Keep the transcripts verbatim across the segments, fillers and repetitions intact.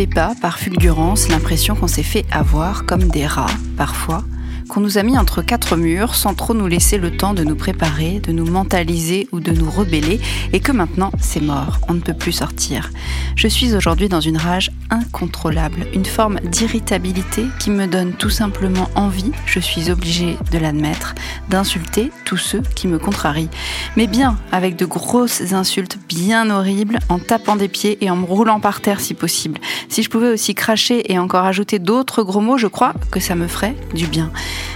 n'avez pas, par fulgurance, l'impression qu'on s'est fait avoir comme des rats, parfois, qu'on nous a mis entre quatre murs sans trop nous laisser le temps de nous préparer, de nous mentaliser ou de nous rebeller, et que maintenant, c'est mort, on ne peut plus sortir. Je suis aujourd'hui dans une rage incontrôlable, une forme d'irritabilité qui me donne tout simplement envie, je suis obligée de l'admettre, d'insulter tous ceux qui me contrarient. Mais bien avec de grosses insultes bien horribles, en tapant des pieds et en me roulant par terre si possible. Si je pouvais aussi cracher et encore ajouter d'autres gros mots, je crois que ça me ferait du bien.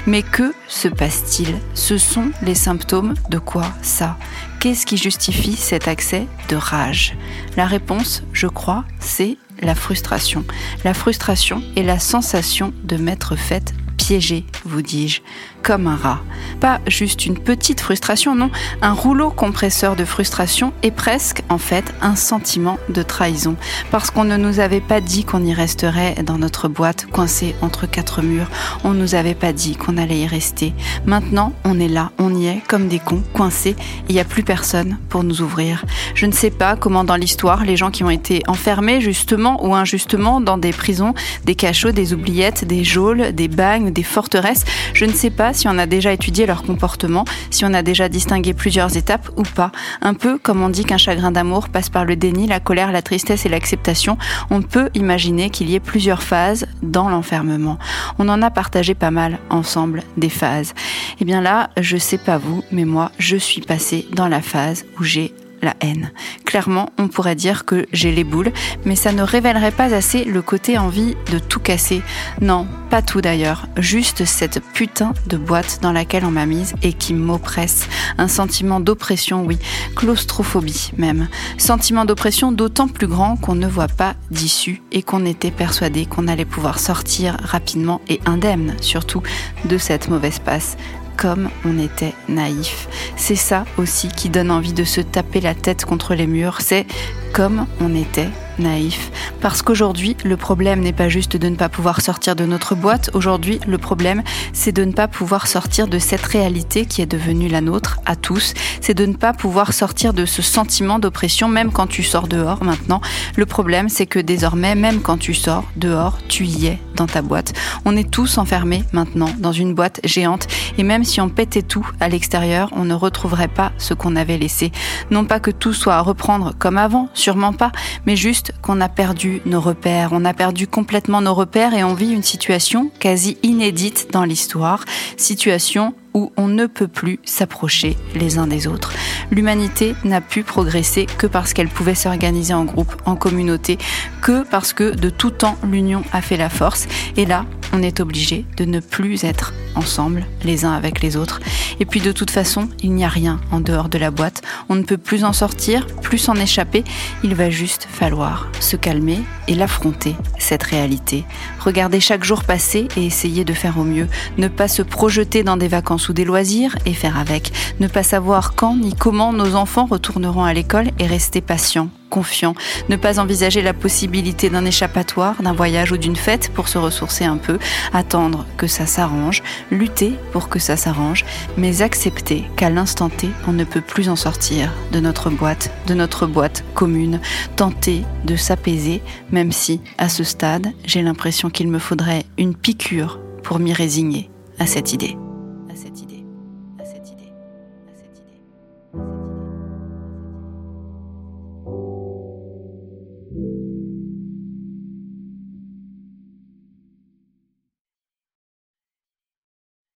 Mais que se passe-t-il ? Ce sont les symptômes de quoi ça ? Qu'est-ce qui justifie cet accès de rage ? La réponse, je crois, c'est la frustration. La frustration est la sensation de m'être faite piégée, vous dis-je, comme un rat. Pas juste une petite frustration, non, un rouleau compresseur de frustration et presque, en fait, un sentiment de trahison. Parce qu'on ne nous avait pas dit qu'on y resterait dans notre boîte, coincée entre quatre murs. On ne nous avait pas dit qu'on allait y rester. Maintenant, on est là, on y est, comme des cons, coincés. Il n'y a plus personne pour nous ouvrir. Je ne sais pas comment dans l'histoire, les gens qui ont été enfermés, justement ou injustement, dans des prisons, des cachots, des oubliettes, des geôles, des bagnes, des forteresses, je ne sais pas si on a déjà étudié leur comportement, si on a déjà distingué plusieurs étapes ou pas. Un peu comme on dit qu'un chagrin d'amour passe par le déni, la colère, la tristesse et l'acceptation, on peut imaginer qu'il y ait plusieurs phases dans l'enfermement. On en a partagé pas mal ensemble des phases. Et bien là, je sais pas vous, mais moi, je suis passée dans la phase où j'ai la haine. Clairement, on pourrait dire que j'ai les boules, mais ça ne révélerait pas assez le côté envie de tout casser. Non, pas tout d'ailleurs, juste cette putain de boîte dans laquelle on m'a mise et qui m'oppresse. Un sentiment d'oppression, oui, claustrophobie même. Sentiment d'oppression d'autant plus grand qu'on ne voit pas d'issue et qu'on était persuadé qu'on allait pouvoir sortir rapidement et indemne, surtout, de cette mauvaise passe. Comme on était naïf. C'est ça aussi qui donne envie de se taper la tête contre les murs, c'est comme on était naïf. Parce qu'aujourd'hui, le problème n'est pas juste de ne pas pouvoir sortir de notre boîte, aujourd'hui, le problème, c'est de ne pas pouvoir sortir de cette réalité qui est devenue la nôtre, à tous, c'est de ne pas pouvoir sortir de ce sentiment d'oppression, même quand tu sors dehors maintenant. Le problème, c'est que désormais, même quand tu sors dehors, tu y es, dans ta boîte. On est tous enfermés maintenant, dans une boîte géante, et même si on pétait tout à l'extérieur, on ne retrouverait pas ce qu'on avait laissé. Non pas que tout soit à reprendre comme avant, sûrement pas, mais juste qu'on a perdu nos repères, on a perdu complètement nos repères et on vit une situation quasi inédite dans l'histoire, situation où on ne peut plus s'approcher les uns des autres. L'humanité n'a pu progresser que parce qu'elle pouvait s'organiser en groupe, en communauté, que parce que de tout temps l'union a fait la force. Et là, on est obligé de ne plus être ensemble, les uns avec les autres. Et puis de toute façon, il n'y a rien en dehors de la boîte. On ne peut plus en sortir, plus s'en échapper. Il va juste falloir se calmer et l'affronter, cette réalité. Regarder chaque jour passer et essayer de faire au mieux. Ne pas se projeter dans des vacances ou des loisirs et faire avec. Ne pas savoir quand ni comment nos enfants retourneront à l'école et rester patient, confiant. Ne pas envisager la possibilité d'un échappatoire, d'un voyage ou d'une fête pour se ressourcer un peu. Attendre que ça s'arrange. Lutter pour que ça s'arrange. Mais accepter qu'à l'instant T, on ne peut plus en sortir de notre boîte, de notre boîte commune. Tenter de s'apaiser, même si, à ce stade, j'ai l'impression qu'il me faudrait une piqûre pour m'y résigner à cette idée.